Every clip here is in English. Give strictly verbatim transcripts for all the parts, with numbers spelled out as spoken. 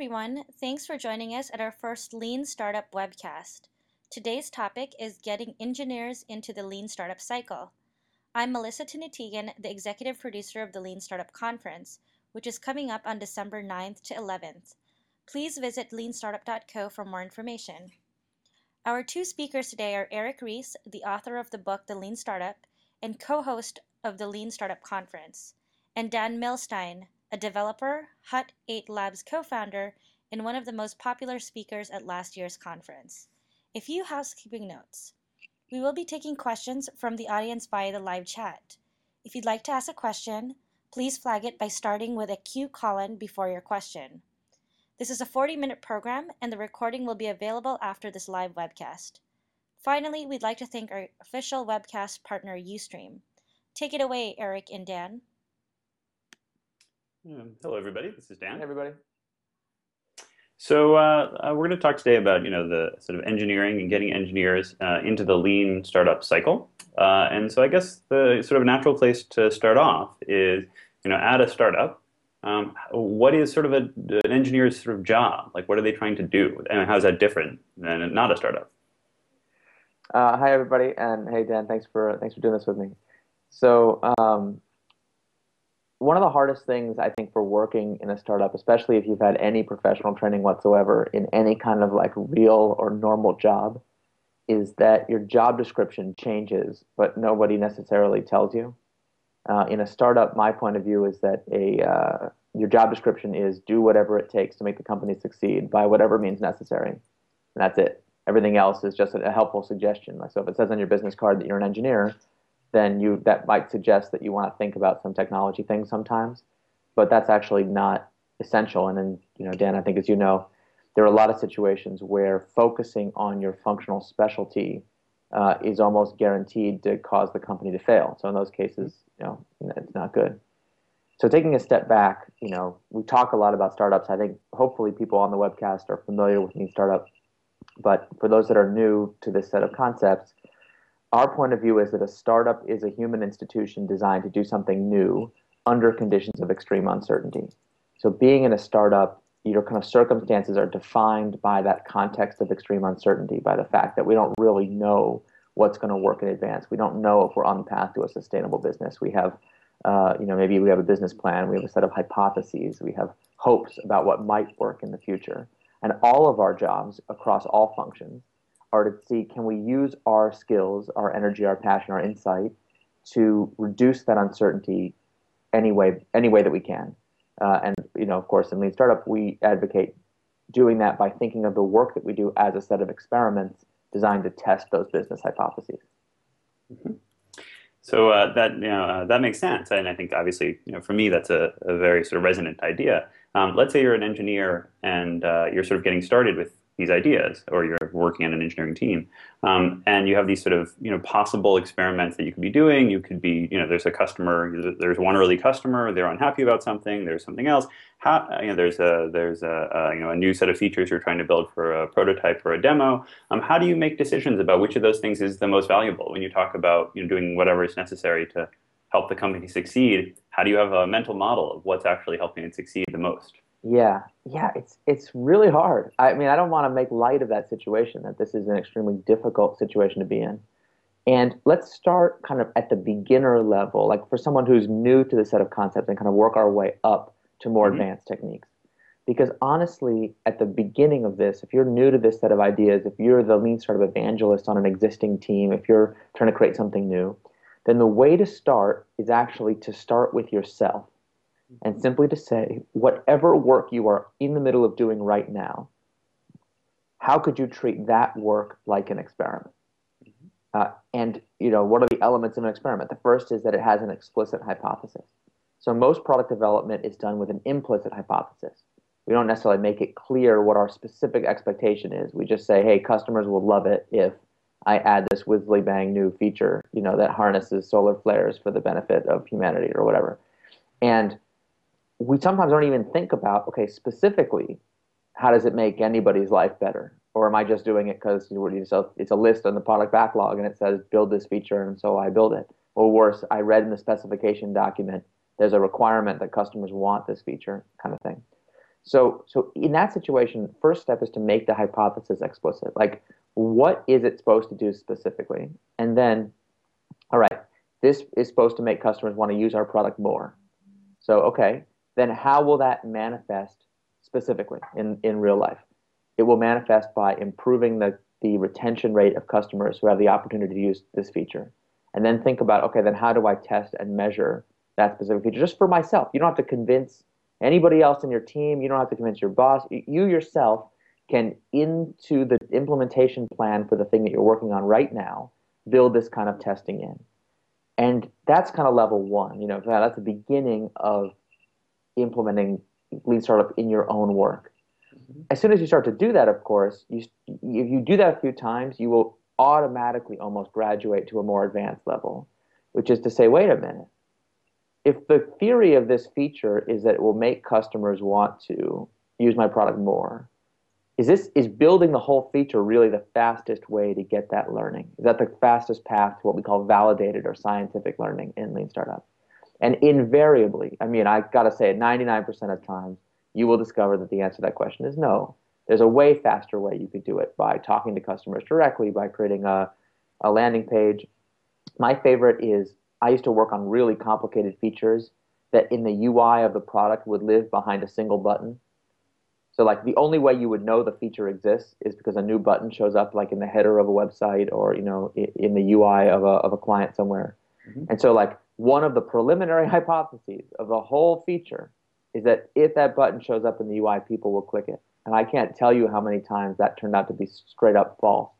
everyone. Thanks for joining us at our first Lean Startup webcast. Today's topic is getting engineers into the Lean Startup cycle. I'm Melissa Tinitigan, the executive producer of the Lean Startup Conference, which is coming up on December ninth to eleventh. Please visit lean startup dot co for more information. Our two speakers today are Eric Ries, the author of the book The Lean Startup and co-host of the Lean Startup Conference, and Dan Milstein, a developer, Hut eight Labs co-founder, and one of the most popular speakers at last year's conference. A few housekeeping notes. We will be taking questions from the audience via the live chat. If you'd like to ask a question, please flag it by starting with a Q colon before your question. This is a forty-minute program, and the recording will be available after this live webcast. Finally, we'd like to thank our official webcast partner, Ustream. Take it away, Eric and Dan. Hello, everybody. This is Dan. Hey, everybody. So uh, we're going to talk today about, you know, the sort of engineering and getting engineers uh, into the lean startup cycle. Uh, and so I guess the sort of natural place to start off is, you know, at a startup, Um, what is sort of a, an engineer's sort of job? Like, what are they trying to do? And how is that different than not a startup? Uh, hi, everybody. And hey, Dan, thanks for thanks for doing this with me. So um, one of the hardest things, I think, for working in a startup, especially if you've had any professional training whatsoever in any kind of like real or normal job, is that your job description changes, but nobody necessarily tells you. Uh, in a startup, my point of view is that a uh, your job description is do whatever it takes to make the company succeed by whatever means necessary, and that's it. Everything else is just a helpful suggestion. So if it says on your business card that you're an engineer, then you that might suggest that you want to think about some technology things sometimes, but that's actually not essential. And then, you know, Dan, I think as you know, there are a lot of situations where focusing on your functional specialty Uh, is almost guaranteed to cause the company to fail. So in those cases, you know, it's not good. So taking a step back, you know, we talk a lot about startups. I think hopefully people on the webcast are familiar with Lean Startup. But for those that are new to this set of concepts, our point of view is that a startup is a human institution designed to do something new under conditions of extreme uncertainty. So being in a startup, your kind of circumstances are defined by that context of extreme uncertainty, by the fact that we don't really know what's going to work in advance. We don't know if we're on the path to a sustainable business. We have, uh, you know, maybe we have a business plan. We have a set of hypotheses. We have hopes about what might work in the future. And all of our jobs across all functions are to see, can we use our skills, our energy, our passion, our insight to reduce that uncertainty any way, any way that we can. Uh, and, you know, of course, in Lean Startup, we advocate doing that by thinking of the work that we do as a set of experiments designed to test those business hypotheses. Mm-hmm. So uh, that, you know, uh, that makes sense. And I think, obviously, you know, for me, that's a, a very sort of resonant idea. Um, let's say you're an engineer and uh, you're sort of getting started with these ideas, or you're working on an engineering team, um, and you have these sort of, you know, possible experiments that you could be doing. You could be, you know, there's a customer, there's one early customer, they're unhappy about something, there's something else. How, you know, there's a there's a, a you know a new set of features you're trying to build for a prototype or a demo. Um, how do you make decisions about which of those things is the most valuable when you talk about, you know, doing whatever is necessary to help the company succeed? How do you have a mental model of what's actually helping it succeed the most? Yeah, yeah, it's it's really hard. I mean, I don't want to make light of that situation, that this is an extremely difficult situation to be in. And let's start kind of at the beginner level, like for someone who's new to the set of concepts, and kind of work our way up to more mm-hmm. advanced techniques. Because honestly, at the beginning of this, if you're new to this set of ideas, if you're the lean startup evangelist on an existing team, if you're trying to create something new, then the way to start is actually to start with yourself. And simply to say, whatever work you are in the middle of doing right now, how could you treat that work like an experiment? Mm-hmm. Uh, and, you know, what are the elements of an experiment? The first is that it has an explicit hypothesis. So most product development is done with an implicit hypothesis. We don't necessarily make it clear what our specific expectation is. We just say, hey, customers will love it if I add this whizzly bang new feature, you know, that harnesses solar flares for the benefit of humanity or whatever. And we sometimes don't even think about, okay, specifically, how does it make anybody's life better? Or am I just doing it because it's a list on the product backlog and it says build this feature and so I build it? Or worse, I read in the specification document, there's a requirement that customers want this feature kind of thing. So, so in that situation, first step is to make the hypothesis explicit. Like, what is it supposed to do specifically? And then, all right, this is supposed to make customers want to use our product more. So, okay, then how will that manifest specifically in, in real life? It will manifest by improving the, the retention rate of customers who have the opportunity to use this feature. And then think about, okay, then how do I test and measure that specific feature just for myself? You don't have to convince anybody else in your team. You don't have to convince your boss. You yourself can, into the implementation plan for the thing that you're working on right now, build this kind of testing in. And that's kind of level one. You know, that's the beginning of implementing Lean Startup in your own work. Mm-hmm. As soon as you start to do that, of course, you, if you do that a few times, you will automatically almost graduate to a more advanced level, which is to say, wait a minute. If the theory of this feature is that it will make customers want to use my product more, is this is building the whole feature really the fastest way to get that learning? Is that the fastest path to what we call validated or scientific learning in Lean Startup? And invariably, I mean, I got to say, ninety-nine percent of times, you will discover that the answer to that question is no. There's a way faster way you could do it by talking to customers directly, by creating a, a landing page. My favorite is I used to work on really complicated features that in the U I of the product would live behind a single button. So like the only way you would know the feature exists is because a new button shows up like in the header of a website or, you know, in the U I of a, of a client somewhere. Mm-hmm. And so like one of the preliminary hypotheses of the whole feature is that if that button shows up in the U I, people will click it. And I can't tell you how many times that turned out to be straight up false.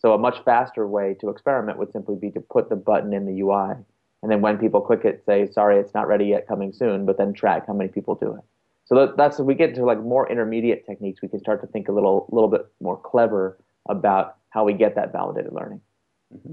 So a much faster way to experiment would simply be to put the button in the U I. And then when people click it, say, sorry, it's not ready yet, coming soon, but then track how many people do it. So that's, we get to like more intermediate techniques, we can start to think a little little bit more clever about how we get that validated learning. Mm-hmm.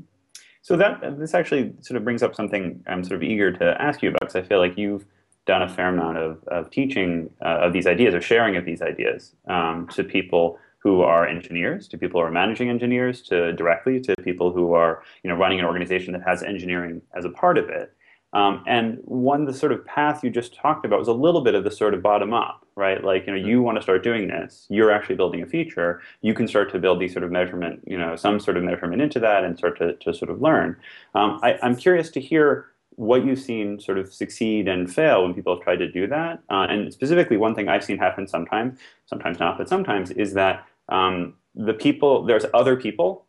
So that this actually sort of brings up something I'm sort of eager to ask you about, because I feel like you've done a fair amount of, of teaching uh, of these ideas or sharing of these ideas um, to people who are engineers, to people who are managing engineers, to directly to people who are, you know, running an organization that has engineering as a part of it. Um, and one, the sort of path you just talked about was a little bit of the sort of bottom up, right? Like, you know, you want to start doing this, you're actually building a feature, you can start to build these sort of measurement, you know, some sort of measurement into that and start to, to sort of learn. Um, I, I'm curious to hear what you've seen sort of succeed and fail when people have tried to do that. Uh, and specifically, one thing I've seen happen sometimes, sometimes not, but sometimes is that um, the people, there's other people,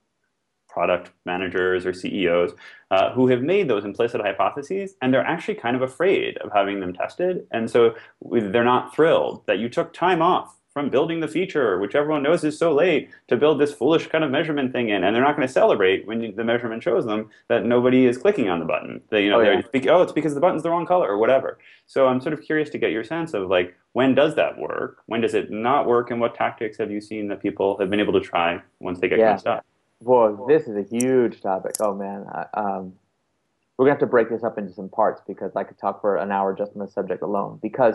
product managers or C E Os, uh, who have made those implicit hypotheses, and they're actually kind of afraid of having them tested. And so they're not thrilled that you took time off from building the feature, which everyone knows is so late, to build this foolish kind of measurement thing in, and they're not going to celebrate when you, the measurement shows them that nobody is clicking on the button. They, you know, oh, yeah. they're, oh, it's because the button's the wrong color or whatever. So I'm sort of curious to get your sense of like, when does that work? When does it not work? And what tactics have you seen that people have been able to try once they get yeah. caught up? Boy, this is a huge topic. Oh man, I, um, we're gonna have to break this up into some parts because I could talk for an hour just on this subject alone. Because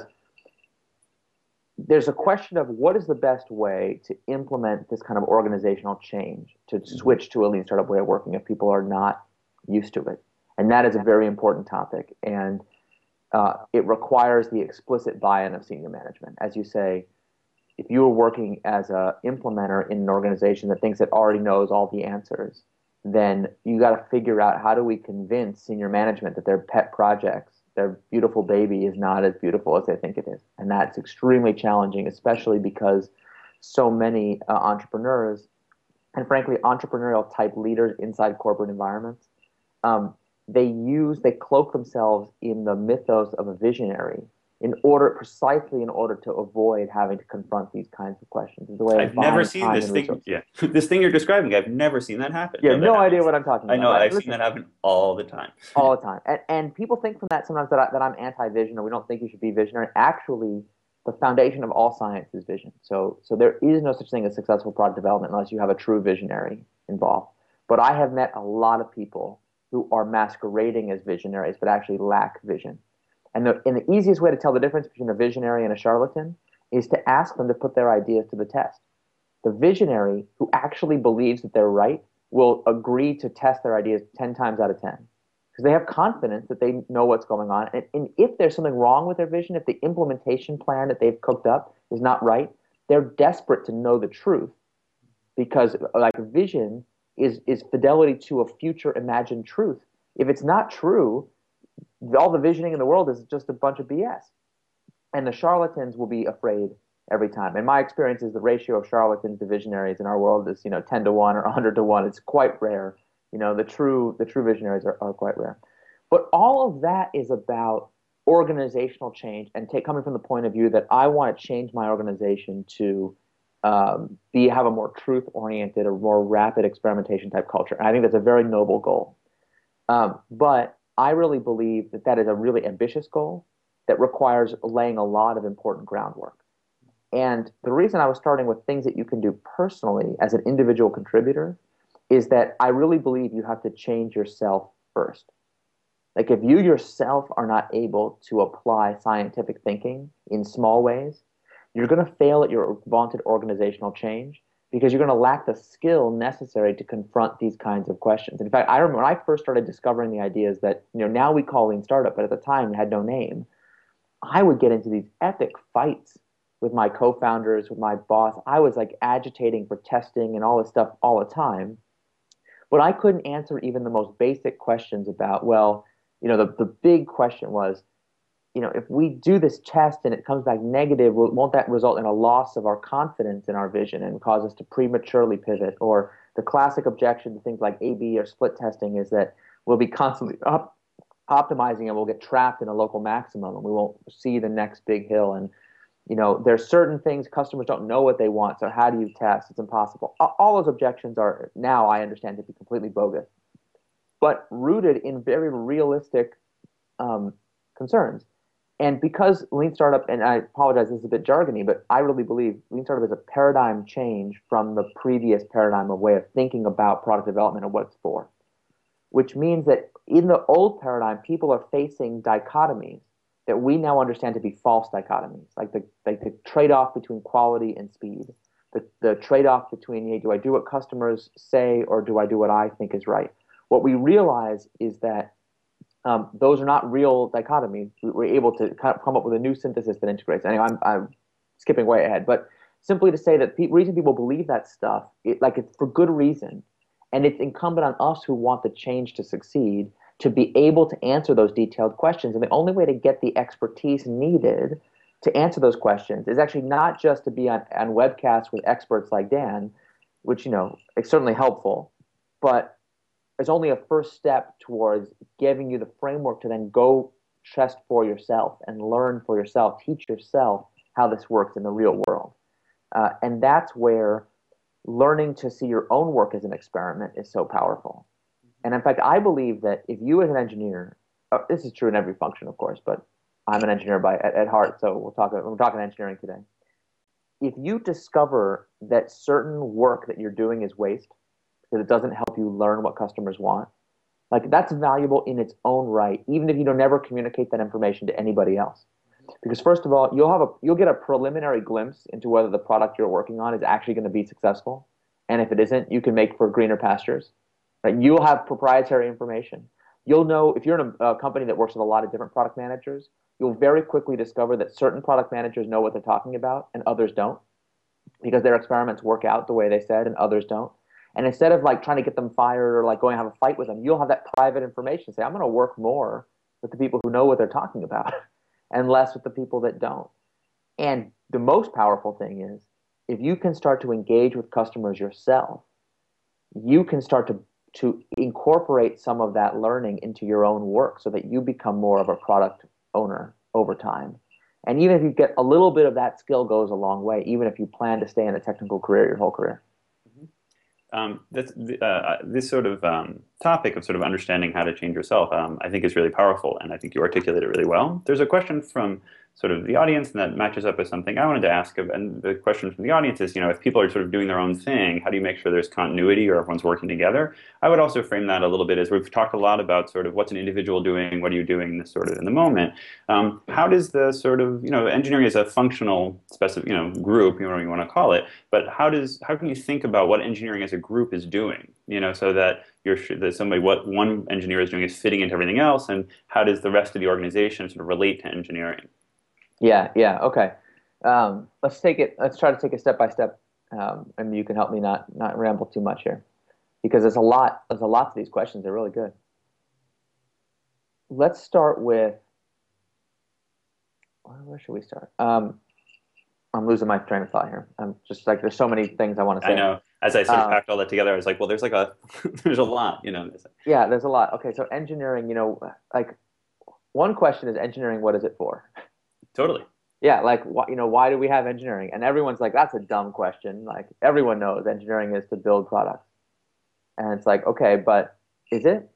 there's a question of what is the best way to implement this kind of organizational change, to switch to a Lean Startup way of working if people are not used to it. And that is a very important topic. And uh, it requires the explicit buy-in of senior management. As you say, if you are working as an implementer in an organization that thinks it already knows all the answers, then you got to figure out how do we convince senior management that their pet projects, their beautiful baby, is not as beautiful as they think it is. And that's extremely challenging, especially because so many uh, entrepreneurs and frankly entrepreneurial type leaders inside corporate environments, um, they use, they cloak themselves in the mythos of a visionary in order, precisely in order to avoid having to confront these kinds of questions. The way I've never seen this thing, yeah. this thing you're describing, I've never seen that happen. You have no idea what I'm talking about. I know, right? I've Listen, seen that happen all the time. All the time. And, and people think from that sometimes that, I, that I'm anti-vision or we don't think you should be visionary. Actually, the foundation of all science is vision. So, so there is no such thing as successful product development unless you have a true visionary involved. But I have met a lot of people who are masquerading as visionaries but actually lack vision. And the, and the easiest way to tell the difference between a visionary and a charlatan is to ask them to put their ideas to the test. The visionary who actually believes that they're right will agree to test their ideas ten times out of ten. because they have confidence that they know what's going on. And, and if there's something wrong with their vision, if the implementation plan that they've cooked up is not right, they're desperate to know the truth, because like vision is, is fidelity to a future imagined truth. If it's not true, all the visioning in the world is just a bunch of B S. And the charlatans will be afraid every time. And my experience is the ratio of charlatans to visionaries in our world is, you know, ten to one or one hundred to one. It's quite rare. You know, the true the true visionaries are, are quite rare. But all of that is about organizational change and take, coming from the point of view that I want to change my organization to um, be have a more truth-oriented or more rapid experimentation type culture. And I think that's a very noble goal. Um, but I really believe that that is a really ambitious goal that requires laying a lot of important groundwork. And the reason I was starting with things that you can do personally as an individual contributor is that I really believe you have to change yourself first. Like if you yourself are not able to apply scientific thinking in small ways, you're going to fail at your vaunted organizational change because you're going to lack the skill necessary to confront these kinds of questions. In fact, I remember when I first started discovering the ideas that, you know, now we call Lean Startup, but at the time it had no name, I would get into these epic fights with my co-founders, with my boss. I was like agitating for testing and all this stuff all the time. But I couldn't answer even the most basic questions about, well, you know, the, the big question was, you know, if we do this test and it comes back negative, will, won't that result in a loss of our confidence in our vision and cause us to prematurely pivot? Or the classic objection to things like A B or split testing is that we'll be constantly op- optimizing and we'll get trapped in a local maximum and we won't see the next big hill. And, you know, there's certain things customers don't know what they want, so how do you test? It's impossible. All those objections are now, I understand, to be completely bogus, but rooted in very realistic um, concerns. And because Lean Startup, and I apologize, this is a bit jargony, but I really believe Lean Startup is a paradigm change from the previous paradigm of way of thinking about product development and what it's for, which means that in the old paradigm, people are facing dichotomies that we now understand to be false dichotomies, like the like the trade-off between quality and speed, the, the trade-off between, hey, do I do what customers say or do I do what I think is right? What we realize is that um, those are not real dichotomies. We're able to kind of come up with a new synthesis that integrates. Anyway, I'm, I'm skipping way ahead, but simply to say that the reason people believe that stuff, it, like it's for good reason, and it's incumbent on us who want the change to succeed to be able to answer those detailed questions. And the only way to get the expertise needed to answer those questions is actually not just to be on, on webcasts with experts like Dan, which, you know, is certainly helpful, but it's only a first step towards giving you the framework to then go test for yourself and learn for yourself, teach yourself how this works in the real world. Uh, and that's where learning to see your own work as an experiment is so powerful. And in fact, I believe that if you as an engineer, oh, this is true in every function, of course, but I'm an engineer by at, at heart, so we'll talk. We're talking engineering today. If you discover that certain work that you're doing is waste, because it doesn't help you learn what customers want, like that's valuable in its own right, even if you don't ever communicate that information to anybody else. Because first of all, you'll have a you'll get a preliminary glimpse into whether the product you're working on is actually going to be successful, and if it isn't, you can make for greener pastures. Right? You'll have proprietary information. You'll know, if you're in a, a company that works with a lot of different product managers, you'll very quickly discover that certain product managers know what they're talking about and others don't, because their experiments work out the way they said and others don't. And instead of like trying to get them fired or like going have a fight with them, you'll have that private information. Say, I'm going to work more with the people who know what they're talking about and less with the people that don't. And the most powerful thing is if you can start to engage with customers yourself, you can start to to incorporate some of that learning into your own work so that you become more of a product owner over time. And even if you get a little bit of that skill goes a long way, even if you plan to stay in a technical career your whole career. Mm-hmm. Um, this, uh, this sort of um, topic of sort of understanding how to change yourself, um, I think is really powerful, and I think you articulate it really well. There's a question from sort of the audience, and that matches up with something I wanted to ask. And the question from the audience is, you know, if people are sort of doing their own thing, how do you make sure there's continuity or everyone's working together? I would also frame that a little bit as we've talked a lot about sort of what's an individual doing, what are you doing this sort of in the moment. Um, how does the sort of, you know, engineering is a functional specific, you know, group, you know, whatever you want to call it, but how does, how can you think about what engineering as a group is doing, you know, so that you're sure that somebody, what one engineer is doing is fitting into everything else, and how does the rest of the organization sort of relate to engineering? Yeah, yeah, okay. Um, let's take it, let's try to take it step by step, um, and you can help me not, not ramble too much here, because there's a lot, there's a lot to these questions. They're really good. Let's start with, where should we start? Um, I'm losing my train of thought here. I'm just like, there's so many things I want to say. I know. As I sort of um, packed all that together, I was like, well, there's like a, there's a lot, you know. Yeah, there's a lot. Okay, so engineering, you know, like one question is engineering, what is it for? Totally. Yeah, like, wh- you know, why do we have engineering? And everyone's like, that's a dumb question. Like, everyone knows engineering is to build products. And it's like, okay, but is it?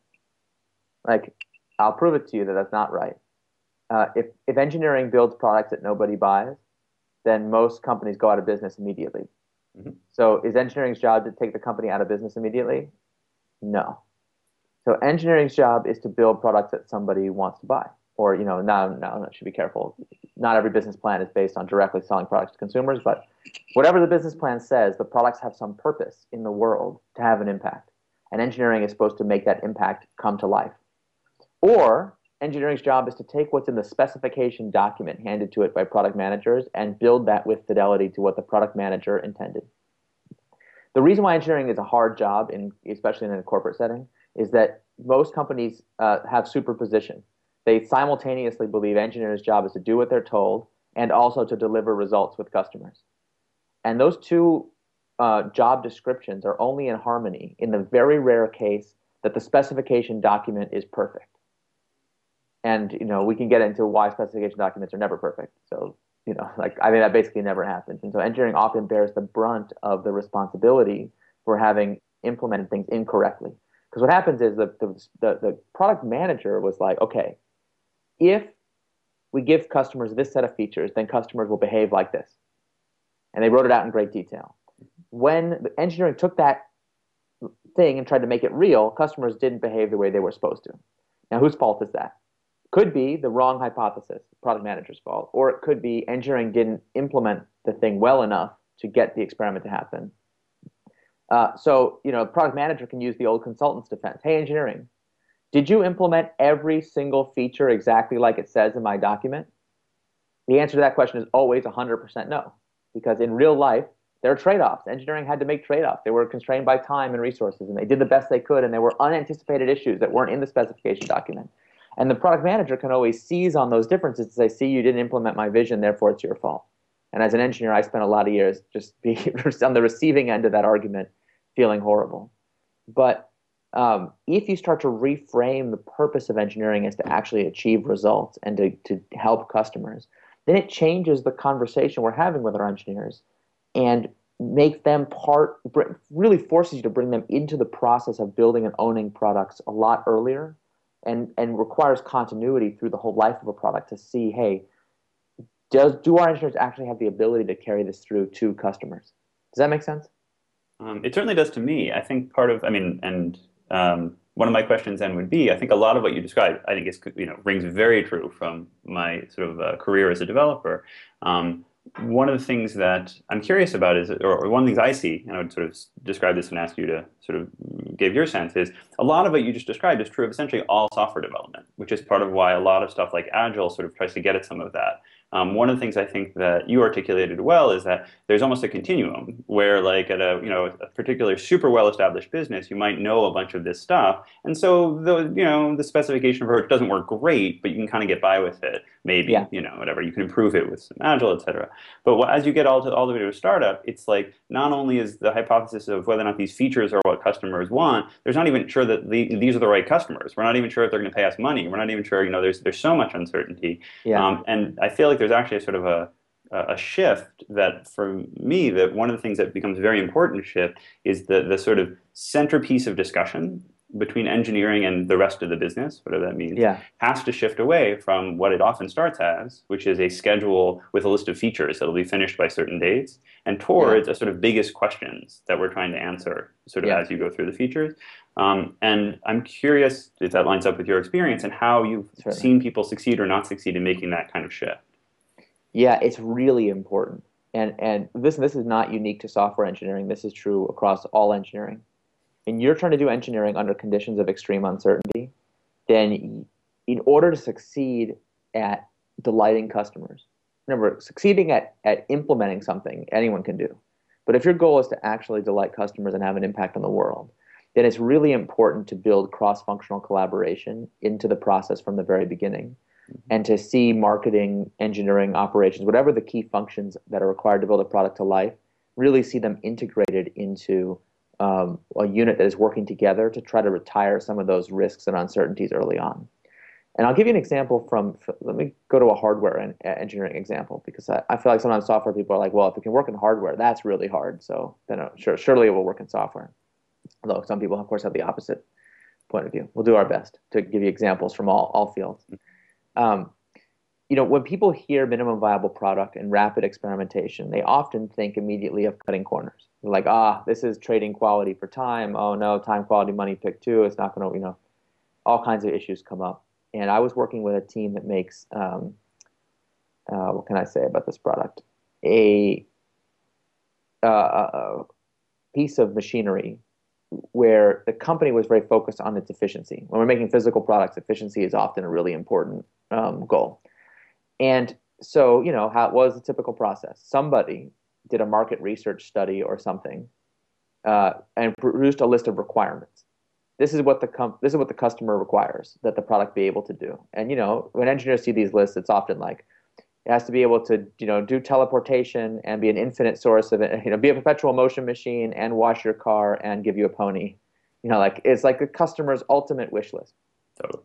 Like, I'll prove it to you that that's not right. Uh, if, if engineering builds products that nobody buys, then most companies go out of business immediately. Mm-hmm. So is engineering's job to take the company out of business immediately? No. So engineering's job is to build products that somebody wants to buy. Or, you know, no, no, no, should be careful. Not every business plan is based on directly selling products to consumers, but whatever the business plan says, the products have some purpose in the world to have an impact. And engineering is supposed to make that impact come to life. Or engineering's job is to take what's in the specification document handed to it by product managers and build that with fidelity to what the product manager intended. The reason why engineering is a hard job, in, especially in a corporate setting, is that most companies uh, have superposition. They simultaneously believe engineers' job is to do what they're told and also to deliver results with customers. And those two uh, job descriptions are only in harmony in the very rare case that the specification document is perfect. And, you know, we can get into why specification documents are never perfect. So, you know, like, I mean, that basically never happens. And so engineering often bears the brunt of the responsibility for having implemented things incorrectly. Because what happens is the, the, the, the product manager was like, okay, if we give customers this set of features, then customers will behave like this. And they wrote it out in great detail. When the engineering took that thing and tried to make it real, customers didn't behave the way they were supposed to. Now, whose fault is that? Could be the wrong hypothesis, product manager's fault, or it could be engineering didn't implement the thing well enough to get the experiment to happen. Uh, so, you know, product manager can use the old consultant's defense. Hey, engineering, did you implement every single feature exactly like it says in my document? The answer to that question is always one hundred percent no, because in real life, there are trade-offs. Engineering had to make trade-offs. They were constrained by time and resources, and they did the best they could, and there were unanticipated issues that weren't in the specification document. And the product manager can always seize on those differences to say, see, you didn't implement my vision, therefore it's your fault. And as an engineer, I spent a lot of years just being on the receiving end of that argument, feeling horrible. But Um, if you start to reframe the purpose of engineering as to actually achieve results and to, to help customers, then it changes the conversation we're having with our engineers and makes them part, really forces you to bring them into the process of building and owning products a lot earlier, and, and requires continuity through the whole life of a product to see, hey, does, do our engineers actually have the ability to carry this through to customers? Does that make sense? Um, it certainly does to me. I think part of, I mean, and... Um, one of my questions then would be, I think a lot of what you described, I think is, you know, rings very true from my sort of uh, career as a developer. Um, one of the things that I'm curious about is, or, or one of the things I see, and I would sort of describe this and ask you to sort of give your sense, is a lot of what you just described is true of essentially all software development, which is part of why a lot of stuff like Agile sort of tries to get at some of that. Um, one of the things I think that you articulated well is that there's almost a continuum where, like, at a, you know, a particular super well-established business, you might know a bunch of this stuff, and so the, you know, the specification approach doesn't work great, but you can kind of get by with it, maybe, yeah. You know, whatever. You can improve it with some Agile, et cetera. But what, as you get all to all the way to a startup, it's like not only is the hypothesis of whether or not these features are what customers want, there's not even sure that the, these are the right customers. We're not even sure if they're going to pay us money. We're not even sure. You know, there's there's so much uncertainty. Yeah. Um, and I feel like there's actually a sort of a, a shift that, for me, that one of the things that becomes a very important shift is the, the sort of centerpiece of discussion between engineering and the rest of the business, whatever that means, yeah. has to shift away from what it often starts as, which is a schedule with a list of features that will be finished by certain dates, and towards yeah. a sort of biggest questions that we're trying to answer sort of yeah. as you go through the features. Um, and I'm curious if that lines up with your experience and how you've Certainly. seen people succeed or not succeed in making that kind of shift. Yeah, it's really important. And and this, this is not unique to software engineering. This is true across all engineering. And you're trying to do engineering under conditions of extreme uncertainty, then in order to succeed at delighting customers, remember, succeeding at, at implementing something anyone can do. But if your goal is to actually delight customers and have an impact on the world, then it's really important to build cross-functional collaboration into the process from the very beginning. And to see marketing, engineering, operations, whatever the key functions that are required to build a product to life, really see them integrated into um, a unit that is working together to try to retire some of those risks and uncertainties early on. And I'll give you an example from, let me go to a hardware and engineering example, because I, I feel like sometimes software people are like, well, if it can work in hardware, that's really hard, so then uh, sure, surely it will work in software. Although some people, of course, have the opposite point of view. We'll do our best to give you examples from all, all fields. Um, you know, when people hear minimum viable product and rapid experimentation, they often think immediately of cutting corners. They're like, ah, this is trading quality for time. Oh no, time, quality, money, pick two. It's not going to, you know, all kinds of issues come up. And I was working with a team that makes, um, uh, what can I say about this product? A, uh, a piece of machinery where the company was very focused on its efficiency. When we're making physical products, efficiency is often a really important um, goal. And so, you know, how it was a typical process. Somebody did a market research study or something uh, and produced a list of requirements. This is what the com- this is what the customer requires that the product be able to do. And, you know, when engineers see these lists, it's often like, it has to be able to, you know, do teleportation and be an infinite source of it, you know, be a perpetual motion machine and wash your car and give you a pony. You know, like it's like the customer's ultimate wish list. Totally.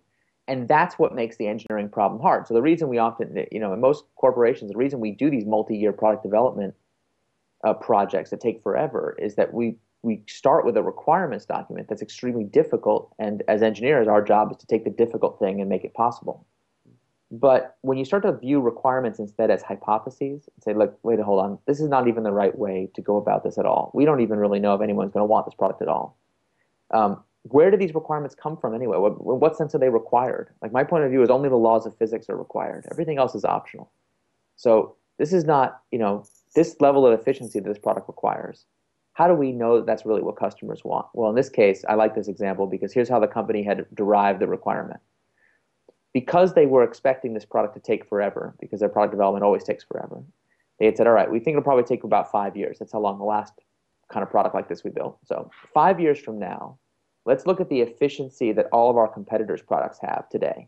And that's what makes the engineering problem hard. So the reason we often, you know, in most corporations, the reason we do these multi-year product development uh, projects that take forever is that we, we start with a requirements document that's extremely difficult. And as engineers, our job is to take the difficult thing and make it possible. But when you start to view requirements instead as hypotheses, and say, look, wait, hold on, this is not even the right way to go about this at all. We don't even really know if anyone's going to want this product at all. Um, where do these requirements come from anyway? What, what sense are they required? Like my point of view is only the laws of physics are required. Everything else is optional. So this is not, you know, this level of efficiency that this product requires. How do we know that that's really what customers want? Well, in this case, I like this example because here's how the company had derived the requirement. Because they were expecting this product to take forever, because their product development always takes forever, they had said, all right, we think it'll probably take about five years. That's how long the last kind of product like this we built. So five years from now, let's look at the efficiency that all of our competitors' products have today.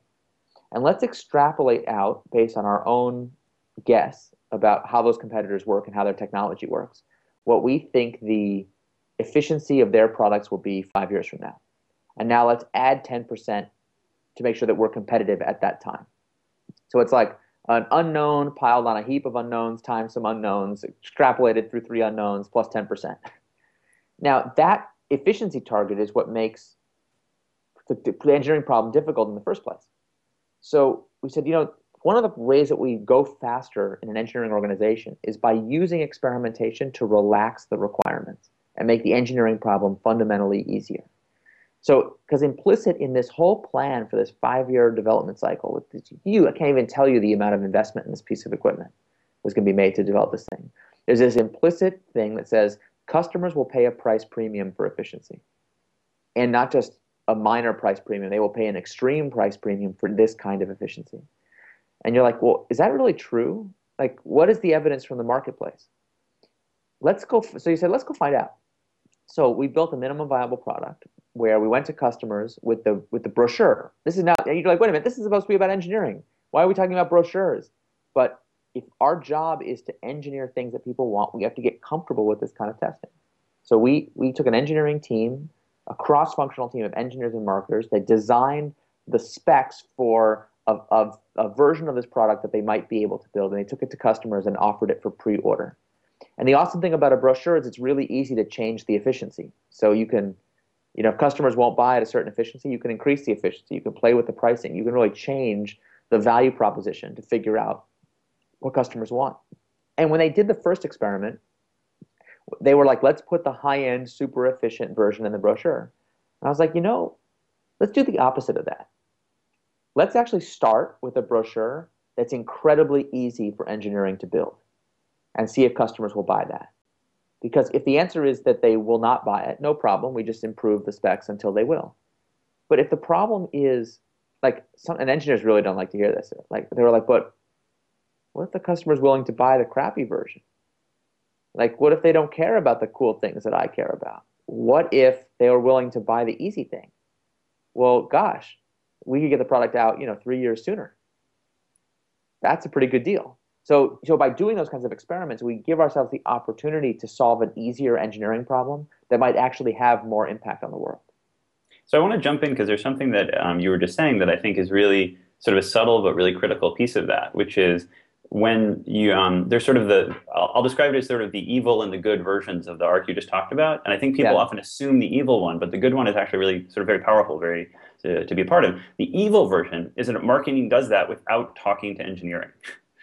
And let's extrapolate out based on our own guess about how those competitors work and how their technology works, what we think the efficiency of their products will be five years from now. And now let's add ten percent to make sure that we're competitive at that time. So it's like an unknown piled on a heap of unknowns times some unknowns, extrapolated through three unknowns plus ten percent. Now that efficiency target is what makes the, the engineering problem difficult in the first place. So we said, you know, one of the ways that we go faster in an engineering organization is by using experimentation to relax the requirements and make the engineering problem fundamentally easier. So, because implicit in this whole plan for this five-year development cycle, with this, you, I can't even tell you the amount of investment in this piece of equipment was going to be made to develop this thing. There's this implicit thing that says customers will pay a price premium for efficiency, and not just a minor price premium. They will pay an extreme price premium for this kind of efficiency. And you're like, well, is that really true? Like, what is the evidence from the marketplace? Let's go. F- so you said, let's go find out. So we built a minimum viable product where we went to customers with the with the brochure. This is now, you're like, wait a minute, this is supposed to be about engineering. Why are we talking about brochures? But if our job is to engineer things that people want, we have to get comfortable with this kind of testing. So we we took an engineering team, a cross-functional team of engineers and marketers that designed the specs for a, a, a version of this product that they might be able to build, and they took it to customers and offered it for pre-order. And the awesome thing about a brochure is it's really easy to change the efficiency. So you can You know, if customers won't buy at a certain efficiency, you can increase the efficiency. You can play with the pricing. You can really change the value proposition to figure out what customers want. And when they did the first experiment, they were like, let's put the high-end, super efficient version in the brochure. And I was like, you know, let's do the opposite of that. Let's actually start with a brochure that's incredibly easy for engineering to build and see if customers will buy that. Because if the answer is that they will not buy it, no problem. We just improve the specs until they will. But if the problem is, like, some, and engineers really don't like to hear this. Like, they were like, but what if the customer's willing to buy the crappy version? Like, what if they don't care about the cool things that I care about? What if they are willing to buy the easy thing? Well, gosh, we could get the product out, you know, three years sooner. That's a pretty good deal. So, so by doing those kinds of experiments, we give ourselves the opportunity to solve an easier engineering problem that might actually have more impact on the world. So I want to jump in because there's something that um, you were just saying that I think is really sort of a subtle but really critical piece of that, which is when you, um, there's sort of the, I'll, I'll describe it as sort of the evil and the good versions of the arc you just talked about. And I think people yeah. often assume the evil one, but the good one is actually really sort of very powerful, very to, to be a part of. The evil version is that marketing does that without talking to engineering.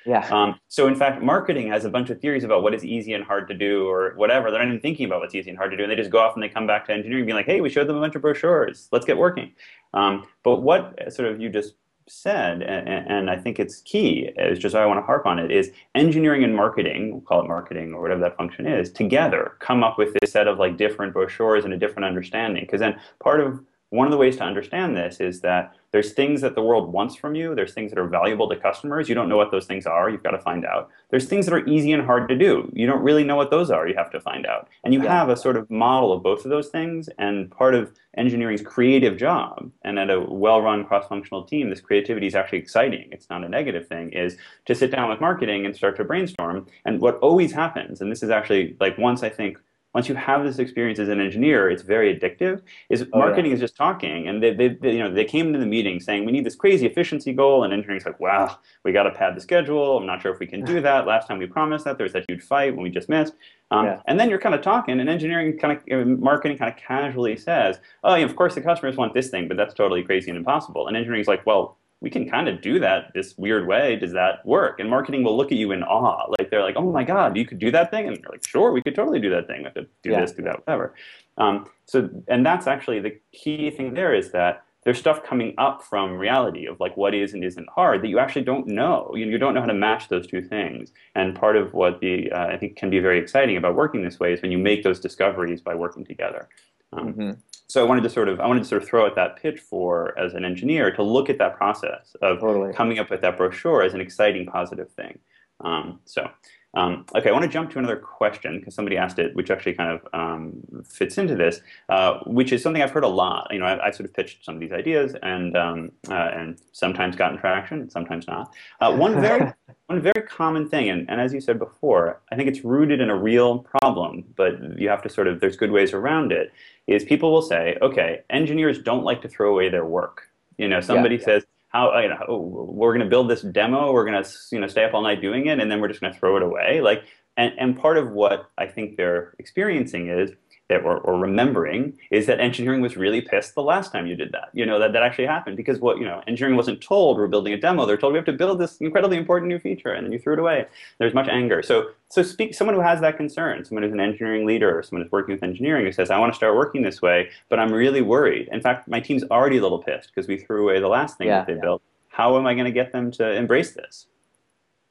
Yeah. Um, so in fact, marketing has a bunch of theories about what is easy and hard to do or whatever. They're not even thinking about what's easy and hard to do. And they just go off and they come back to engineering being like, hey, we showed them a bunch of brochures. Let's get working. Um, but what sort of you just said, and, and I think it's key, is just why I want to harp on it, is engineering and marketing, we'll call it marketing or whatever that function is, together come up with this set of like different brochures and a different understanding. Because then part of one of the ways to understand this is that there's things that the world wants from you. There's things that are valuable to customers. You don't know what those things are. You've got to find out. There's things that are easy and hard to do. You don't really know what those are. You have to find out. And you yeah. have a sort of model of both of those things. And part of engineering's creative job, and at a well-run cross-functional team, this creativity is actually exciting. It's not a negative thing, is to sit down with marketing and start to brainstorm. And what always happens, and this is actually like once I think, Once you have this experience as an engineer, it's very addictive, is oh, marketing yeah. is just talking. And they, they, they, you know, they came to the meeting saying, we need this crazy efficiency goal. And engineering's like, wow, we got to pad the schedule. I'm not sure if we can do that. Last time we promised that. There was that huge fight when we just missed. Um, yeah. And then you're kind of talking, and engineering kind of, marketing kind of casually says, oh, yeah, of course the customers want this thing, but that's totally crazy and impossible. And engineering's like, well, we can kind of do that this weird way. Does that work? And marketing will look at you in awe. Like they're like, oh my God, you could do that thing? And you're like, sure, we could totally do that thing. We have to do yeah. this, do that, whatever. Um, so, and that's actually the key thing there is that there's stuff coming up from reality of like what is and isn't hard that you actually don't know. You, you don't know how to match those two things. And part of what the uh, I think can be very exciting about working this way is when you make those discoveries by working together. Um, mm-hmm. So I wanted to sort of I wanted to sort of throw out that pitch for as an engineer to look at that process of totally. coming up with that brochure as an exciting, positive thing. Um, so um, okay, I want to jump to another question because somebody asked it, which actually kind of um, fits into this, uh, which is something I've heard a lot. You know, I've, I've sort of pitched some of these ideas and um, uh, and sometimes gotten traction, and sometimes not. Uh, one very one very common thing, and, and as you said before, I think it's rooted in a real problem, but you have to sort of there's good ways around it. Is people will say, okay, engineers don't like to throw away their work. You know, somebody yeah, yeah. says, how you know, oh, we're going to build this demo, we're going to you know stay up all night doing it, and then we're just going to throw it away. Like, and, and part of what I think they're experiencing is that we're or remembering is that engineering was really pissed the last time you did that. You know, that that actually happened because what you know, engineering wasn't told we're building a demo. They're told we have to build this incredibly important new feature, and then you threw it away. There's much anger. So. So speak someone who has that concern, someone who's an engineering leader or someone who's working with engineering who says, I want to start working this way, but I'm really worried. In fact, my team's already a little pissed because we threw away the last thing yeah, that they yeah. built. How am I going to get them to embrace this?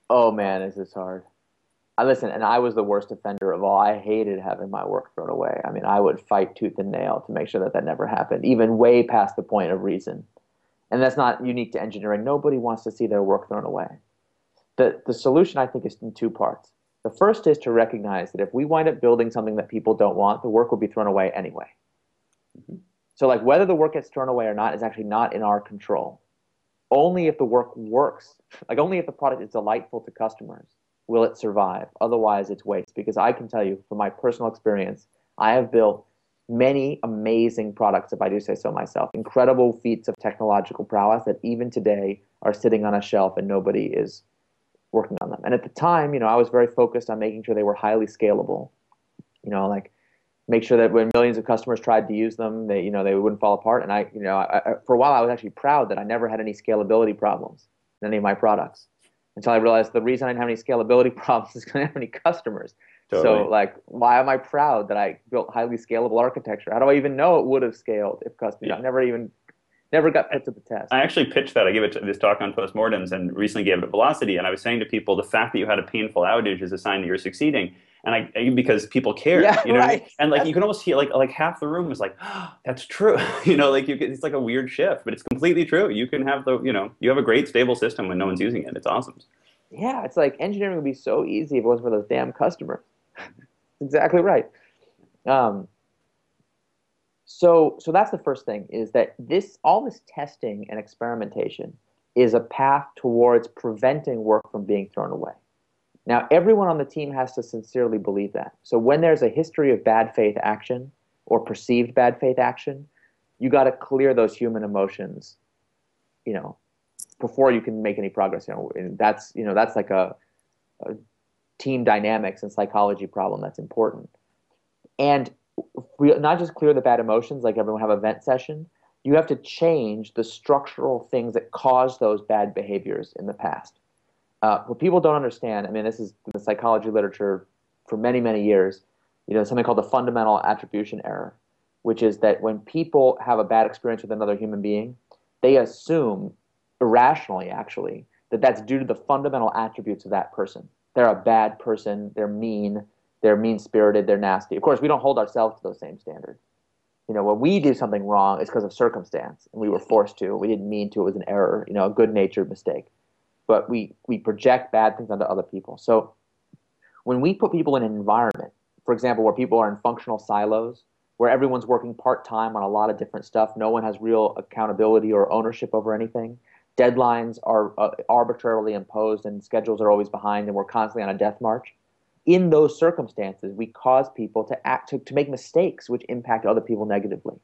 Oh, man, is this hard. I listen, and I was the worst offender of all. I hated having my work thrown away. I mean, I would fight tooth and nail to make sure that that never happened, even way past the point of reason. And that's not unique to engineering. Nobody wants to see their work thrown away. The, the solution, I think, is in two parts. The first is to recognize that if we wind up building something that people don't want, the work will be thrown away anyway. Mm-hmm. So like whether the work gets thrown away or not is actually not in our control. Only if the work works, like only if the product is delightful to customers will it survive. Otherwise, it's waste. Because I can tell you from my personal experience, I have built many amazing products, if I do say so myself, incredible feats of technological prowess that even today are sitting on a shelf and nobody is working on them. And at the time, you know, I was very focused on making sure they were highly scalable. You know, like make sure that when millions of customers tried to use them, they, you know, they wouldn't fall apart. And I, you know, I, I, for a while I was actually proud that I never had any scalability problems in any of my products, until I realized the reason I didn't have any scalability problems is because I didn't have any customers. Totally. So like, why am I proud that I built highly scalable architecture? How do I even know it would have scaled if customers yeah. never even, never got put to the test? I actually pitched that. I gave it to this talk on postmortems and recently gave it at Velocity. And I was saying to people, the fact that you had a painful outage is a sign that you're succeeding. And I, because people care, yeah, you know, right. I mean? And like, you can almost hear like, like half the room was like, oh, that's true. You know, like you could, it's like a weird shift, but it's completely true. You can have the, you know, you have a great stable system when no one's using it. It's awesome. Yeah. It's like engineering would be so easy if it wasn't for those damn customers. Exactly right. Um, so, so that's the first thing, is that this, all this testing and experimentation is a path towards preventing work from being thrown away. Now, everyone on the team has to sincerely believe that. So when there's a history of bad faith action or perceived bad faith action, you got to clear those human emotions, you know, before you can make any progress. You know, and that's, you know, that's like a, a team dynamics and psychology problem that's important. And we not just clear the bad emotions, like everyone have a vent session. You have to change the structural things that caused those bad behaviors in the past. Uh, what people don't understand, I mean, this is the psychology literature for many, many years, you know, something called the fundamental attribution error, which is that when people have a bad experience with another human being, they assume, irrationally actually, that that's due to the fundamental attributes of that person. They're a bad person, they're mean, they're mean-spirited, they're nasty. Of course, we don't hold ourselves to those same standards. You know, when we do something wrong, it's because of circumstance, and we were forced to, we didn't mean to, it was an error, you know, a good-natured mistake. But we, we project bad things onto other people. So when we put people in an environment, for example, where people are in functional silos, where everyone's working part-time on a lot of different stuff, no one has real accountability or ownership over anything, deadlines are uh, arbitrarily imposed and schedules are always behind and we're constantly on a death march, in those circumstances, we cause people to act to, to make mistakes which impact other people negatively.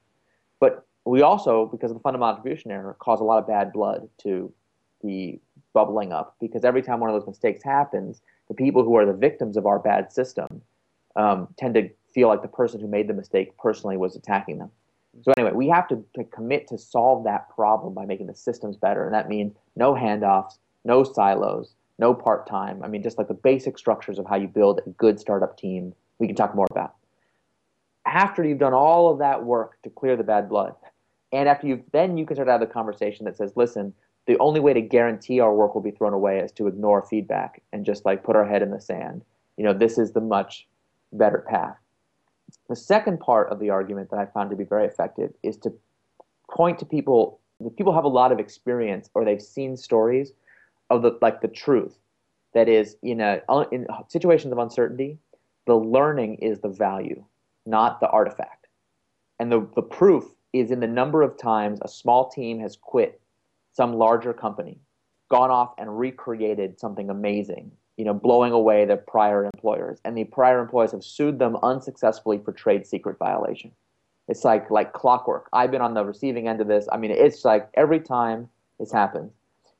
But we also, because of the fundamental attribution error, cause a lot of bad blood to be bubbling up, because every time one of those mistakes happens, the people who are the victims of our bad system um, tend to feel like the person who made the mistake personally was attacking them. So anyway, we have to, to commit to solve that problem by making the systems better, and that means no handoffs, no silos, no part-time. I mean, just like the basic structures of how you build a good startup team, we can talk more about. After you've done all of that work to clear the bad blood, and after you've, then you can start to have the conversation that says, listen, the only way to guarantee our work will be thrown away is to ignore feedback and just like put our head in the sand. You know, this is the much better path. The second part of the argument that I found to be very effective is to point to people, people have a lot of experience or they've seen stories of the, like the truth. That is, in, a, in situations of uncertainty, the learning is the value, not the artifact. And the, the proof is in the number of times a small team has quit some larger company, gone off and recreated something amazing, you know, blowing away their prior employers. And the prior employers have sued them unsuccessfully for trade secret violation. It's like like clockwork. I've been on the receiving end of this. I mean, it's like every time this happens.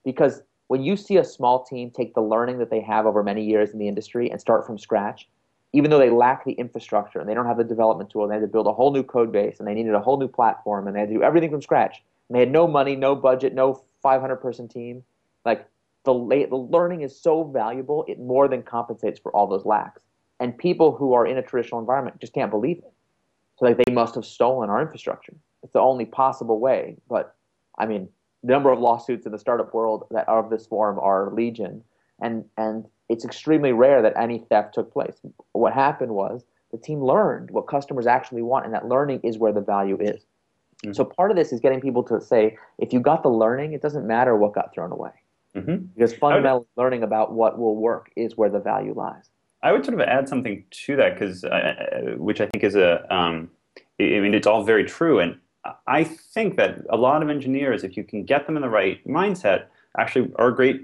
Because when you see a small team take the learning that they have over many years in the industry and start from scratch, even though they lack the infrastructure and they don't have the development tool, and they had to build a whole new code base and they needed a whole new platform and they had to do everything from scratch, and they had no money, no budget, no five hundred person team. Like the the learning is so valuable, it more than compensates for all those lacks. And people who are in a traditional environment just can't believe it. So like they must have stolen our infrastructure. It's the only possible way. But I mean, the number of lawsuits in the startup world that are of this form are legion, and and it's extremely rare that any theft took place. What happened was the team learned what customers actually want, and that learning is where the value is. So part of this is getting people to say, if you got the learning, it doesn't matter what got thrown away. Mm-hmm. Because fundamental would, learning about what will work is where the value lies. I would sort of add something to that, because I, which I think is a, um, I mean, it's all very true. And I think that a lot of engineers, if you can get them in the right mindset, actually are great.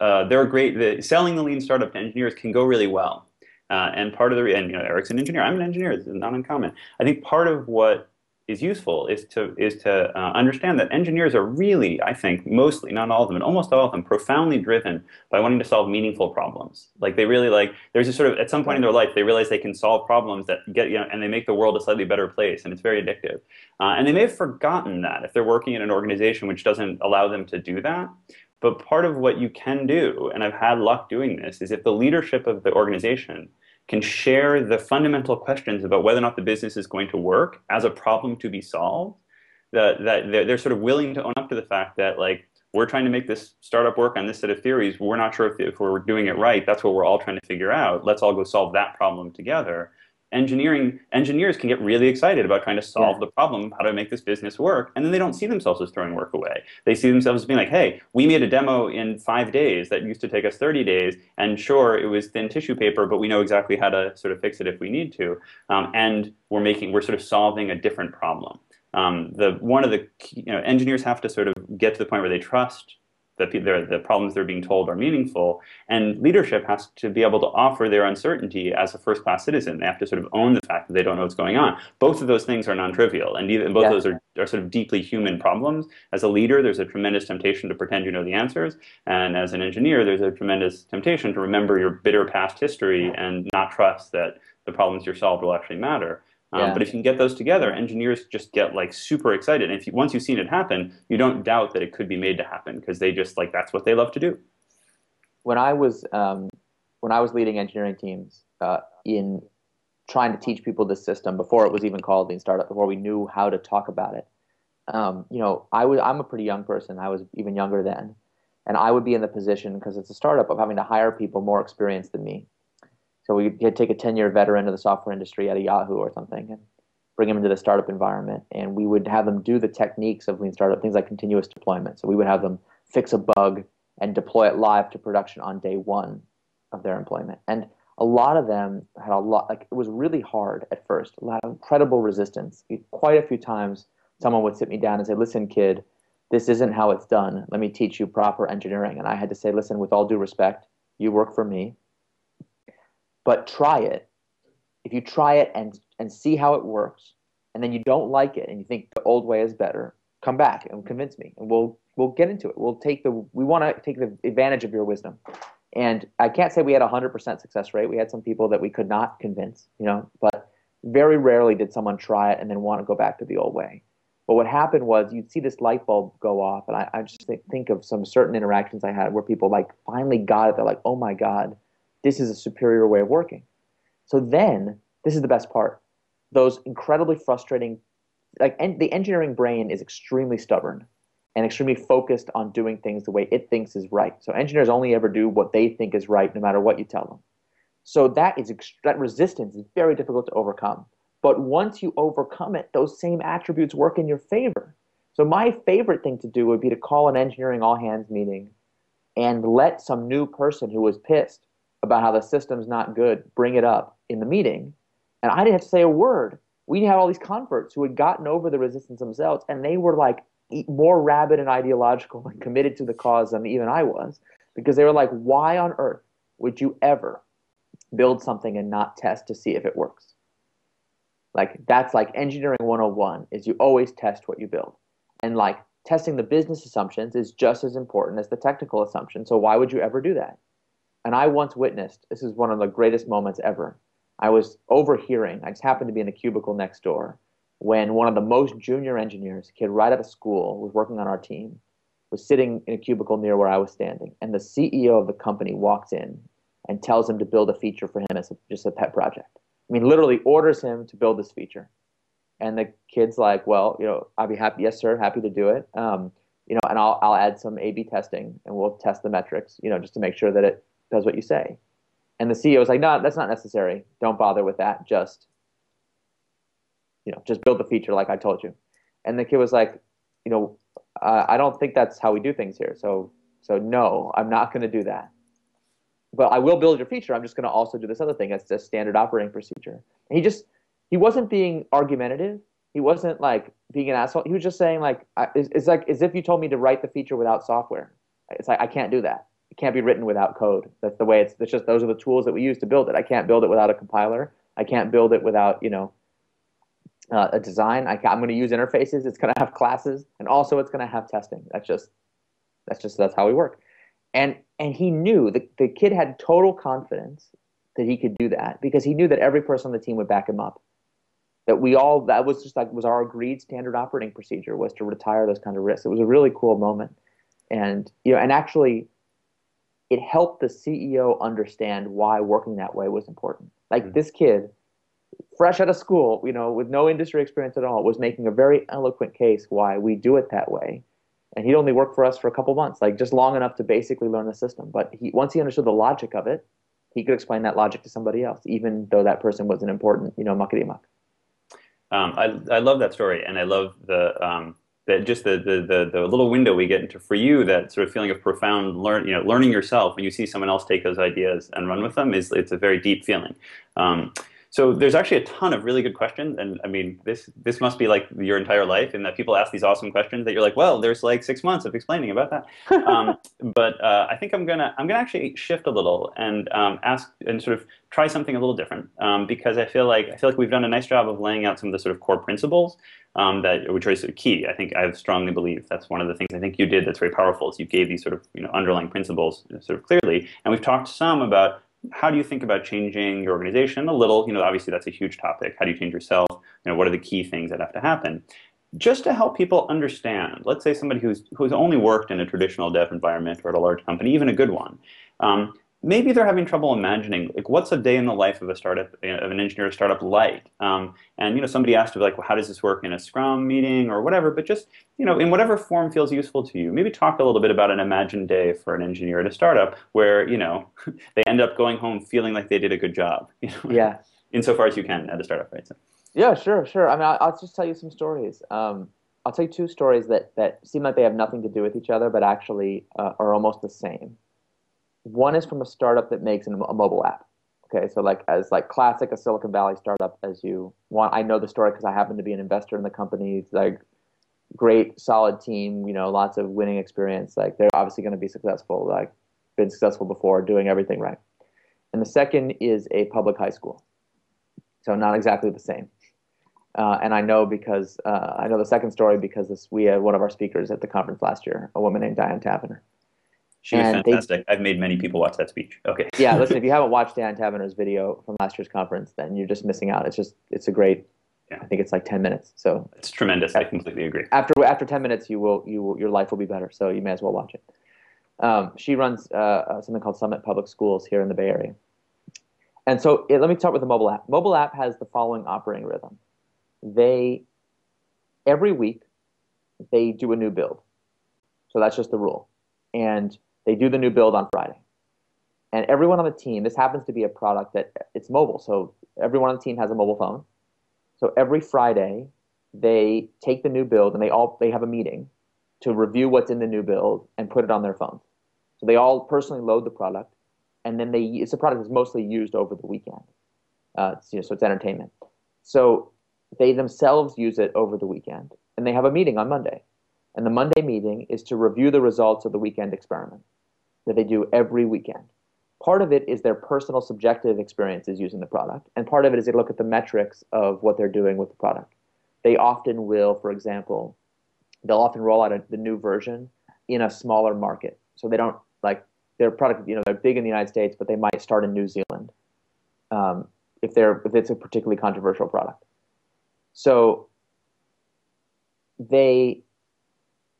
Uh, they're great. The, selling the lean startup to engineers can go really well. Uh, and part of the, and you know, Eric's an engineer. I'm an engineer. It's not uncommon. I think part of what is useful is to, is to uh, understand that engineers are really, I think, mostly, not all of them, and almost all of them, profoundly driven by wanting to solve meaningful problems. Like they really like, there's a sort of, at some point in their life, they realize they can solve problems that get, you know, and they make the world a slightly better place, and it's very addictive. Uh, and they may have forgotten that if they're working in an organization which doesn't allow them to do that. But part of what you can do, and I've had luck doing this, is if the leadership of the organization can share the fundamental questions about whether or not the business is going to work as a problem to be solved, that, that they're, they're sort of willing to own up to the fact that, like, we're trying to make this startup work on this set of theories. We're not sure if, if we're doing it right. That's what we're all trying to figure out. Let's all go solve that problem together. Engineering, engineers can get really excited about trying to solve yeah. the problem, how to make this business work, and then they don't see themselves as throwing work away. They see themselves as being like, hey, we made a demo in five days that used to take us thirty days, and sure, it was thin tissue paper, but we know exactly how to sort of fix it if we need to, um, and we're making, we're sort of solving a different problem. Um, the, one of the, key, you know, engineers have to sort of get to the point where they trust that the, the problems they're being told are meaningful, and leadership has to be able to offer their uncertainty as a first-class citizen. They have to sort of own the fact that they don't know what's going on. Both of those things are non-trivial, and either, both yeah. of those are, are sort of deeply human problems. As a leader, there's a tremendous temptation to pretend you know the answers, and as an engineer, there's a tremendous temptation to remember your bitter past history and not trust that the problems you're solved will actually matter. Um, yeah. But if you can get those together, engineers just get like super excited. And if you, once you've seen it happen, you don't doubt that it could be made to happen because they just like that's what they love to do. When I was um, when I was leading engineering teams uh, in trying to teach people this system before it was even called Lean Startup, before we knew how to talk about it, um, you know, I was I'm a pretty young person. I was even younger then, and I would be in the position because it's a startup of having to hire people more experienced than me. So we could take a ten-year veteran of the software industry at a Yahoo or something and bring him into the startup environment. And we would have them do the techniques of Lean Startup, things like continuous deployment. So we would have them fix a bug and deploy it live to production on day one of their employment. And a lot of them had a lot, like it was really hard at first, a lot of incredible resistance. Quite a few times someone would sit me down and say, listen, kid, this isn't how it's done. Let me teach you proper engineering. And I had to say, listen, with all due respect, you work for me. But try it. If you try it and, and see how it works, and then you don't like it and you think the old way is better, come back and convince me, and we'll we'll get into it. We'll take the we want to take the advantage of your wisdom. And I can't say we had a hundred percent success rate. We had some people that we could not convince, you know. But very rarely did someone try it and then want to go back to the old way. But what happened was you'd see this light bulb go off, and I, I just think, think of some certain interactions I had where people like finally got it. They're like, oh my god. This is a superior way of working. So then, this is the best part. Those incredibly frustrating, like en the engineering brain is extremely stubborn and extremely focused on doing things the way it thinks is right. So engineers only ever do what they think is right no matter what you tell them. So that is that resistance is very difficult to overcome. But once you overcome it, those same attributes work in your favor. So my favorite thing to do would be to call an engineering all-hands meeting and let some new person who was pissed about how the system's not good, bring it up in the meeting. And I didn't have to say a word. We had all these converts who had gotten over the resistance themselves, and they were like more rabid and ideological and committed to the cause than even I was, because they were like, why on earth would you ever build something and not test to see if it works? Like, that's like engineering one oh one, is you always test what you build. And like testing the business assumptions is just as important as the technical assumption. So why would you ever do that? And I once witnessed, this is one of the greatest moments ever. I was overhearing, I just happened to be in a cubicle next door, when one of the most junior engineers, a kid right out of school, was working on our team, was sitting in a cubicle near where I was standing. And the C E O of the company walks in and tells him to build a feature for him as a, just a pet project. I mean, literally orders him to build this feature. And the kid's like, well, you know, I'll be happy, yes sir, happy to do it. Um, you know, and I'll, I'll add some A B testing and we'll test the metrics, you know, just to make sure that it does what you say. And the C E O was like, no, that's not necessary. Don't bother with that. Just, you know, just build the feature like I told you. And the kid was like, you know, uh, I don't think that's how we do things here. So, so no, I'm not going to do that. But I will build your feature. I'm just going to also do this other thing. That's a standard operating procedure. And he just, he wasn't being argumentative. He wasn't like being an asshole. He was just saying like, I, it's, it's like as if you told me to write the feature without software. It's like, I can't do that. It can't be written without code. That's the way it's, it's just those are the tools that we use to build it. I can't build it without a compiler. I can't build it without, you know, uh, a design. I, I'm going to use interfaces. It's going to have classes, and also it's going to have testing. That's just that's just that's how we work. And and he knew the the kid had total confidence that he could do that because he knew that every person on the team would back him up. That we all that was just like was our agreed standard operating procedure was to retire those kind of risks. It was a really cool moment, and you know, and actually, it helped the C E O understand why working that way was important. Like mm-hmm. this kid, fresh out of school, you know, with no industry experience at all, was making a very eloquent case why we do it that way. And he'd only worked for us for a couple months, like just long enough to basically learn the system. But he, once he understood the logic of it, he could explain that logic to somebody else, even though that person was an important, you know, muckety muck. Um, I I love that story, and I love the um, that just the, the the the little window we get into for you, that sort of feeling of profound learn, you know, learning yourself when you see someone else take those ideas and run with them is it's a very deep feeling. Um, So there's actually a ton of really good questions, and I mean, this this must be like your entire life, in that people ask these awesome questions that you're like, well, there's like six months of explaining about that. um, but uh, I think I'm gonna I'm gonna actually shift a little and um, ask and sort of try something a little different, um, because I feel like I feel like we've done a nice job of laying out some of the sort of core principles um, that which are sort of key. I think I strongly believe that's one of the things I think you did that's very powerful is you gave these sort of you know underlying principles sort of clearly, and we've talked some about. How do you think about changing your organization a little? You know, obviously that's a huge topic. How do you change yourself? You know, what are the key things that have to happen? Just to help people understand, let's say somebody who's who's only worked in a traditional dev environment or at a large company, even a good one, um, maybe they're having trouble imagining, like, what's a day in the life of a startup, you know, of an engineer startup like? Um, and, you know, somebody asked, like, well, how does this work in a Scrum meeting or whatever? But just, you know, in whatever form feels useful to you, maybe talk a little bit about an imagined day for an engineer at a startup where, you know, they end up going home feeling like they did a good job, you know, yeah. insofar as you can at a startup, right? So. Yeah, sure, sure. I mean, I'll, I'll just tell you some stories. Um, I'll tell you two stories that, that seem like they have nothing to do with each other, but actually uh, are almost the same. One is from a startup that makes a mobile app. Okay, so like as like classic a Silicon Valley startup as you want. I know the story because I happen to be an investor in the company. It's like great, solid team. You know, lots of winning experience. Like they're obviously going to be successful. Like been successful before, doing everything right. And the second is a public high school. So not exactly the same. Uh, and I know because uh, I know the second story because this, we had one of our speakers at the conference last year, a woman named Diane Tavener. She was and fantastic. They, I've made many people watch that speech. Okay. Yeah, listen, if you haven't watched Dan Tavener's video from last year's conference, then you're just missing out. It's just, it's a great, yeah. I think it's like ten minutes. So it's tremendous. After, I completely agree. After after ten minutes, you will, you will, your life will be better. So you may as well watch it. Um, she runs uh, something called Summit Public Schools here in the Bay Area. And so it, let me start with the mobile app. Mobile app has the following operating rhythm. They, every week, they do a new build. So that's just the rule. And they do the new build on Friday. And everyone on the team, this happens to be a product that it's mobile. So everyone on the team has a mobile phone. So every Friday, they take the new build and they all they have a meeting to review what's in the new build and put it on their phone. So they all personally load the product. And then they it's a product that's mostly used over the weekend. Uh, it's, you know, so it's entertainment. So they themselves use it over the weekend. And they have a meeting on Monday. And the Monday meeting is to review the results of the weekend experiment that they do every weekend. Part of it is their personal subjective experiences using the product, and part of it is they look at the metrics of what they're doing with the product. They often will, for example, they'll often roll out a, the new version in a smaller market. So they don't, like, their product, you know, they're big in the United States, but they might start in New Zealand um, if they're if it's a particularly controversial product. So they...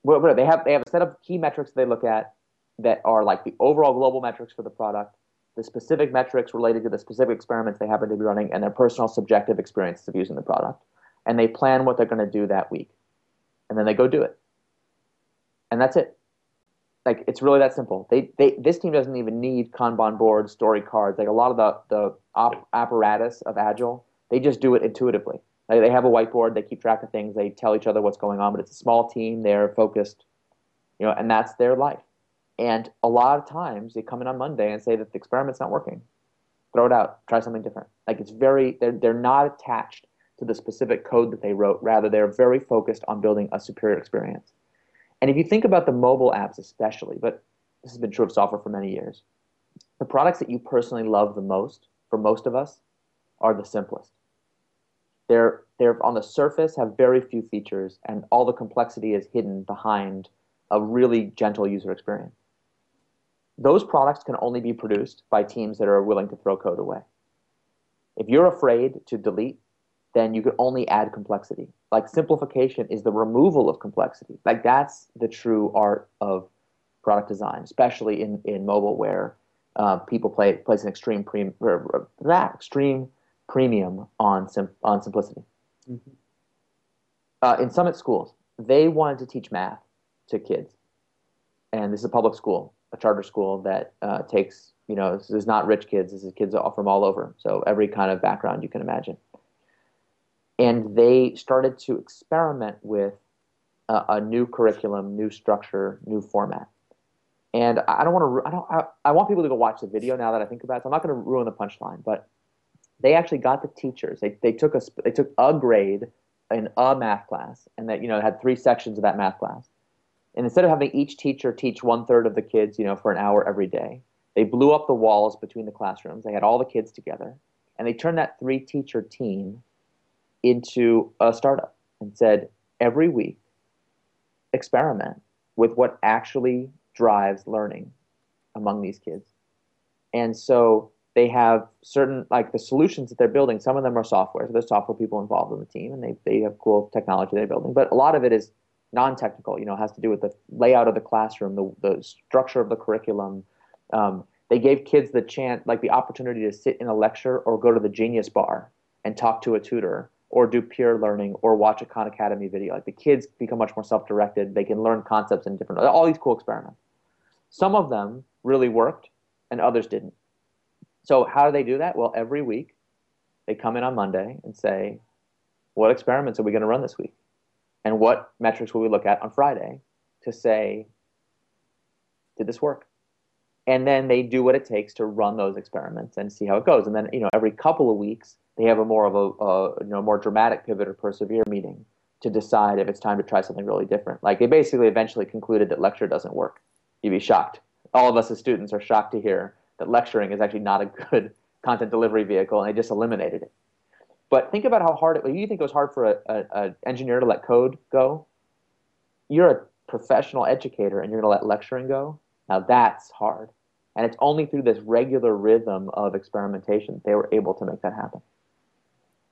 Well, they have they have a set of key metrics they look at that are like the overall global metrics for the product, the specific metrics related to the specific experiments they happen to be running, and their personal subjective experiences of using the product. And they plan what they're going to do that week. And then they go do it. And that's it. Like, it's really that simple. They they This team doesn't even need Kanban boards, story cards, like a lot of the, the op- apparatus of Agile. They just do it intuitively. Like they have a whiteboard. They keep track of things. They tell each other what's going on. But it's a small team. They're focused, you know, and that's their life. And a lot of times they come in on Monday and say that the experiment's not working. Throw it out. Try something different. Like it's very they're they're not attached to the specific code that they wrote. Rather, they're very focused on building a superior experience. And if you think about the mobile apps especially, but this has been true of software for many years, the products that you personally love the most, for most of us, are the simplest. They're, they're on the surface, have very few features, and all the complexity is hidden behind a really gentle user experience. Those products can only be produced by teams that are willing to throw code away. If you're afraid to delete, then you can only add complexity. Like, simplification is the removal of complexity. Like, that's the true art of product design, especially in, in mobile, where uh, people play place an extreme pre- or, or, extreme premium on sim- on simplicity. Mm-hmm. Uh, in Summit schools, they wanted to teach math to kids, and this is a public school, a charter school that uh, takes, you know, this is not rich kids. This is kids from all over, so every kind of background you can imagine. And they started to experiment with a, a new curriculum, new structure, new format. And I don't want to, I don't, I, I want people to go watch the video now that I think about it. So I'm not going to ruin the punchline, but they actually got the teachers. They they took a they took a grade in a math class, and that, you know, had three sections of that math class. And instead of having each teacher teach one third of the kids, you know, for an hour every day, they blew up the walls between the classrooms. They had all the kids together, and they turned that three teacher team into a startup and said, every week, experiment with what actually drives learning among these kids. And so they have certain, like, the solutions that they're building, some of them are software, so there's software people involved in the team, and they, they have cool technology they're building, but a lot of it is non-technical, you know, has to do with the layout of the classroom, the, the structure of the curriculum. Um, they gave kids the chance, like the opportunity to sit in a lecture or go to the Genius Bar and talk to a tutor, or do peer learning, or watch a Khan Academy video. Like, the kids become much more self-directed. They can learn concepts in different, all these cool experiments. Some of them really worked, and others didn't. So how do they do that? Well, every week, they come in on Monday and say, what experiments are we going to run this week? And what metrics will we look at on Friday to say, did this work? And then they do what it takes to run those experiments and see how it goes. And then, you know, every couple of weeks, they have a more of a, a you know more dramatic pivot or persevere meeting to decide if it's time to try something really different. Like, they basically eventually concluded that lecture doesn't work. You'd be shocked. All of us as students are shocked to hear that lecturing is actually not a good content delivery vehicle, and they just eliminated it. But think about how hard it was. You think it was hard for an engineer to let code go? You're a professional educator, and you're going to let lecturing go? Now that's hard. And it's only through this regular rhythm of experimentation that they were able to make that happen.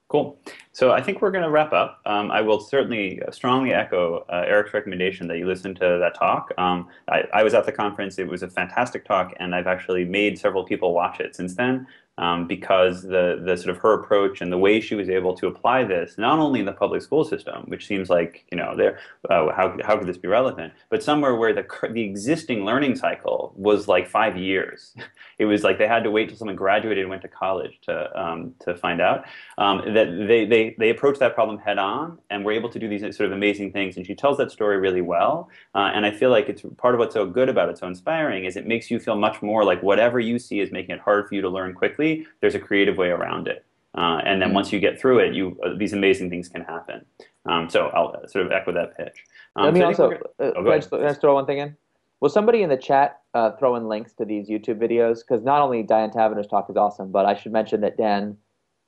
Cool. So I think we're going to wrap up. Um, I will certainly strongly echo uh, Eric's recommendation that you listen to that talk. Um, I, I was at the conference. It was a fantastic talk, and I've actually made several people watch it since then, um, because the, the sort of her approach and the way she was able to apply this, not only in the public school system, which seems like, you know, there, uh, how, how could this be relevant, but somewhere where the, the existing learning cycle was like five years. It was like they had to wait till someone graduated and went to college to, um, to find out. Um, that they, they, they approached that problem head on and were able to do these sort of amazing things. And she tells that story really well. Uh, and I feel like it's part of what's so good about it, so inspiring, is it makes you feel much more like whatever you see is making it hard for you to learn quickly, there's a creative way around it. Uh, and then once you get through it, you uh, these amazing things can happen. Um, so I'll uh, sort of echo that pitch. Um, Let me so also, gonna, uh, oh, can, I just, can I just throw one thing in? Will somebody in the chat uh, throw in links to these YouTube videos? Because not only Diane Tavener's talk is awesome, but I should mention that Dan,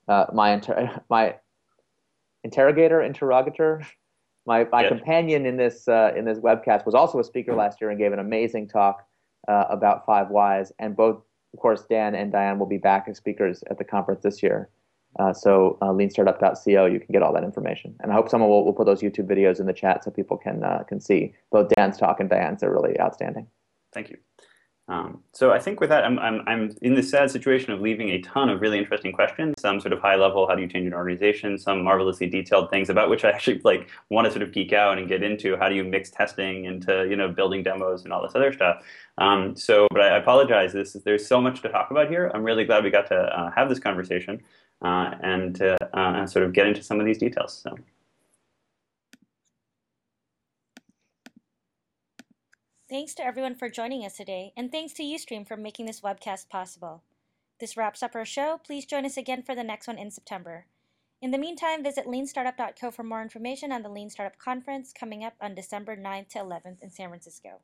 Uh, my inter- my interrogator, interrogator, my my yes. companion in this uh, in this webcast was also a speaker last year and gave an amazing talk uh, about five whys. And both, of course, Dan and Diane will be back as speakers at the conference this year. Uh, so uh, lean startup dot co, you can get all that information. And I hope someone will, will put those YouTube videos in the chat so people can uh, can see both Dan's talk and Diane's. They're really outstanding. Thank you. Um, so I think with that, I'm, I'm, I'm in this sad situation of leaving a ton of really interesting questions, some sort of high level, how do you change an organization, some marvelously detailed things about which I actually like want to sort of geek out and get into, how do you mix testing into, you know, building demos and all this other stuff. Um, so, but I apologize, this, there's so much to talk about here. I'm really glad we got to uh, have this conversation uh, and uh, uh, sort of get into some of these details. So. Thanks to everyone for joining us today, and thanks to Ustream for making this webcast possible. This wraps up our show. Please join us again for the next one in September. In the meantime, visit lean startup dot co for more information on the Lean Startup Conference coming up on December ninth to eleventh in San Francisco.